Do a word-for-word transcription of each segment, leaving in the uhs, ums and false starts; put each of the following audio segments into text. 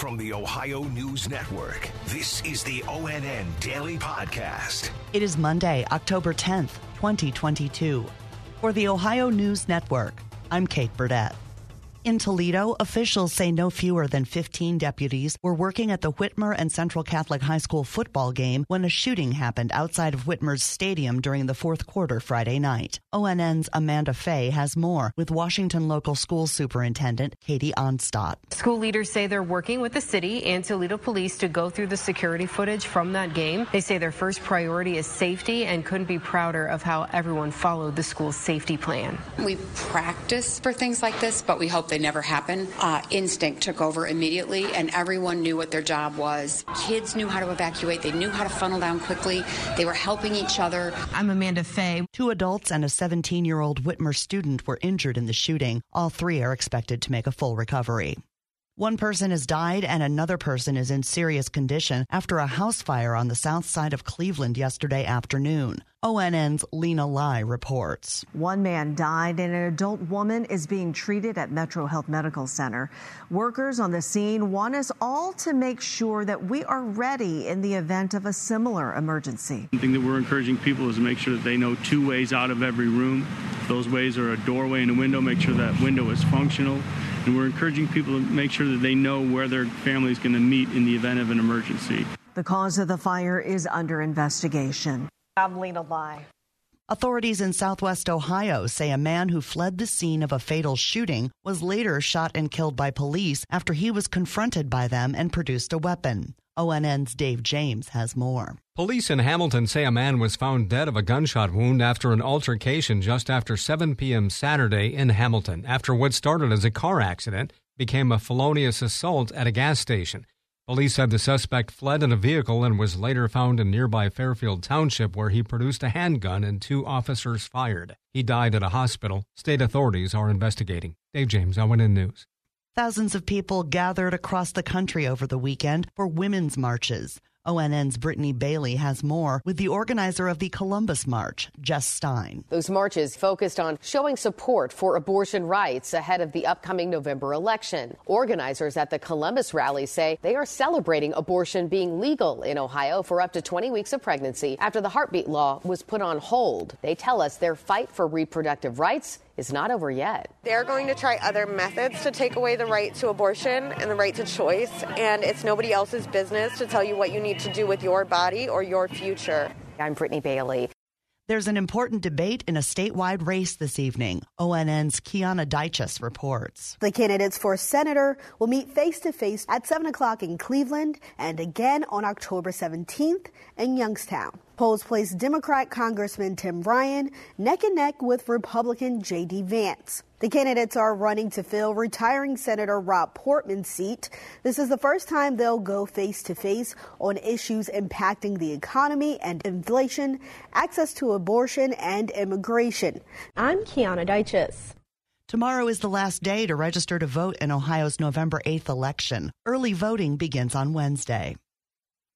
From the Ohio News Network, this is the O N N Daily Podcast. It is Monday, October tenth, twenty twenty-two. For the Ohio News Network, I'm Kate Burdett. In Toledo, officials say no fewer than fifteen deputies were working at the Whitmer and Central Catholic High School football game when a shooting happened outside of Whitmer's stadium during the fourth quarter Friday night. O N N's Amanda Fay has more with Washington local school superintendent Katie Onstott. School leaders say they're working with the city and Toledo police to go through the security footage from that game. They say their first priority is safety and couldn't be prouder of how everyone followed the school's safety plan. We practice for things like this, but we hope they never happen. Uh, instinct took over immediately, and everyone knew what their job was. Kids knew how to evacuate. They knew how to funnel down quickly. They were helping each other. I'm Amanda Fay. Two adults and a seventeen-year-old Whitmer student were injured in the shooting. All three are expected to make a full recovery. One person has died and another person is in serious condition after a house fire on the south side of Cleveland yesterday afternoon. O N N's Lena Lai reports. One man died and an adult woman is being treated at Metro Health Medical Center. Workers on the scene want us all to make sure that we are ready in the event of a similar emergency. Something that we're encouraging people is to make sure that they know two ways out of every room. Those ways are a doorway and a window. Make sure that window is functional. And we're encouraging people to make sure that they know where their family is going to meet in the event of an emergency. The cause of the fire is under investigation. I'm Lena Lai. Authorities in Southwest Ohio say a man who fled the scene of a fatal shooting was later shot and killed by police after he was confronted by them and produced a weapon. O N N's Dave James has more. Police in Hamilton say a man was found dead of a gunshot wound after an altercation just after seven p.m. Saturday in Hamilton, after what started as a car accident became a felonious assault at a gas station. Police said the suspect fled in a vehicle and was later found in nearby Fairfield Township, where he produced a handgun and two officers fired. He died at a hospital. State authorities are investigating. Dave James, O N N News. Thousands of people gathered across the country over the weekend for women's marches. O N N's Brittany Bailey has more with the organizer of the Columbus March, Jess Stein. Those marches focused on showing support for abortion rights ahead of the upcoming November election. Organizers at the Columbus rally say they are celebrating abortion being legal in Ohio for up to twenty weeks of pregnancy after the heartbeat law was put on hold. They tell us their fight for reproductive rights is not over yet. They're going to try other methods to take away the right to abortion and the right to choice, and it's nobody else's business to tell you what you need to do with your body or your future. I'm Brittany Bailey. There's an important debate in a statewide race this evening. O N N's Kiana Deiches reports. The candidates for senator will meet face-to-face at seven o'clock in Cleveland and again on October seventeenth in Youngstown. Polls place Democrat Congressman Tim Ryan neck and neck with Republican J D. Vance. The candidates are running to fill retiring Senator Rob Portman's seat. This is the first time they'll go face-to-face on issues impacting the economy and inflation, access to abortion, and immigration. I'm Kiana Deiches. Tomorrow is the last day to register to vote in Ohio's November eighth election. Early voting begins on Wednesday.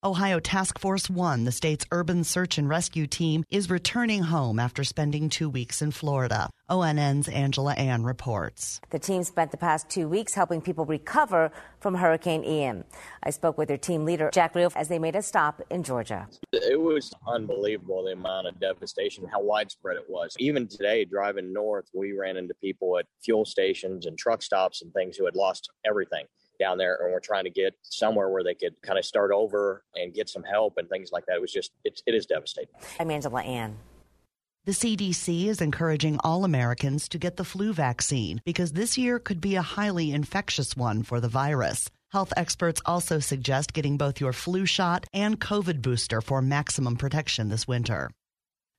Ohio Task Force One, the state's urban search and rescue team, is returning home after spending two weeks in Florida. O N N's Angela Ann reports. The team spent the past two weeks helping people recover from Hurricane Ian. I spoke with their team leader, Jack Rieff, as they made a stop in Georgia. It was unbelievable, the amount of devastation, how widespread it was. Even today, driving north, we ran into people at fuel stations and truck stops and things who had lost everything down there, and we're trying to get somewhere where they could kind of start over and get some help and things like that. It was just, it, it is devastating. I'm Angela Ann. The C D C is encouraging all Americans to get the flu vaccine because this year could be a highly infectious one for the virus. Health experts also suggest getting both your flu shot and COVID booster for maximum protection this winter.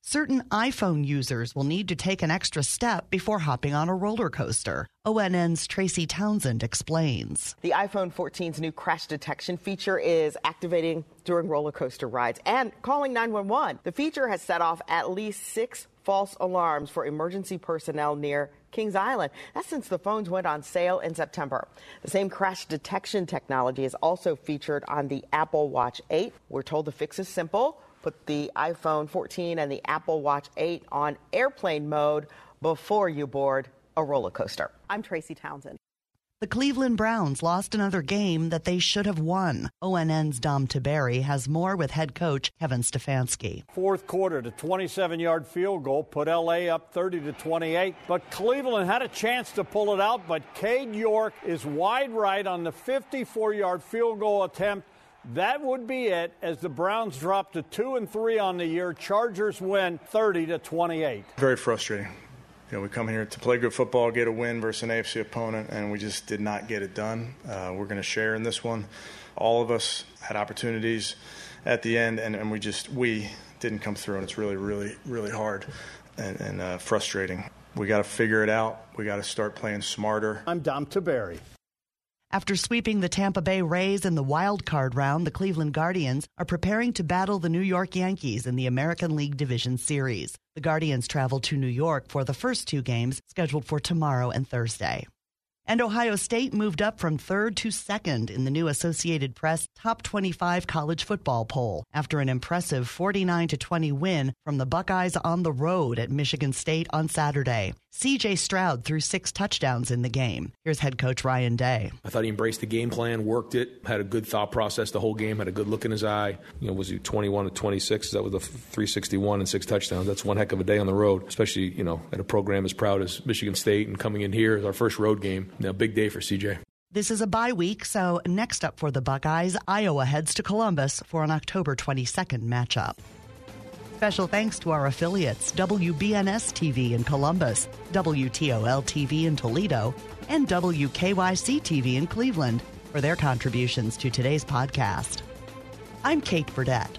Certain iPhone users will need to take an extra step before hopping on a roller coaster. O N N's Tracy Townsend explains. The iPhone fourteen's new crash detection feature is activating during roller coaster rides and calling nine one one. The feature has set off at least six false alarms for emergency personnel near Kings Island. That's since the phones went on sale in September. The same crash detection technology is also featured on the Apple Watch eight. We're told the fix is simple. Put the iPhone fourteen and the Apple Watch eight on airplane mode before you board a roller coaster. I'm Tracy Townsend. The Cleveland Browns lost another game that they should have won. O N N's Dom Tiberi has more with head coach Kevin Stefanski. Fourth quarter, the twenty-seven-yard field goal put L A up thirty to twenty-eight, but Cleveland had a chance to pull it out, but Cade York is wide right on the fifty-four-yard field goal attempt. That would be it as the Browns drop to two and three on the year. Chargers win thirty to twenty-eight. Very frustrating. You know, we come here to play good football, get a win versus an A F C opponent, and we just did not get it done. Uh, we're going to share in this one. All of us had opportunities at the end, and, and we just we didn't come through, and it's really, really, really hard and, and uh, frustrating. We got to figure it out. We got to start playing smarter. I'm Dom Tiberi. After sweeping the Tampa Bay Rays in the wild card round, the Cleveland Guardians are preparing to battle the New York Yankees in the American League Division Series. The Guardians travel to New York for the first two games, scheduled for tomorrow and Thursday. And Ohio State moved up from third to second in the new Associated Press Top twenty-five College Football poll after an impressive forty-nine to twenty win from the Buckeyes on the road at Michigan State on Saturday. C J Stroud threw six touchdowns in the game. Here's head coach Ryan Day. I thought he embraced the game plan, worked it, had a good thought process the whole game, had a good look in his eye. You know, was he twenty-one to twenty-six? That was a three sixty-one and six touchdowns. That's one heck of a day on the road, especially, you know, at a program as proud as Michigan State, and coming in here is our first road game. Now, big day for C J. This is a bye week, so next up for the Buckeyes, Iowa heads to Columbus for an October twenty-second matchup. Special thanks to our affiliates, W B N S T V in Columbus, W T O L T V in Toledo, and W K Y C T V in Cleveland for their contributions to today's podcast. I'm Kate Burdett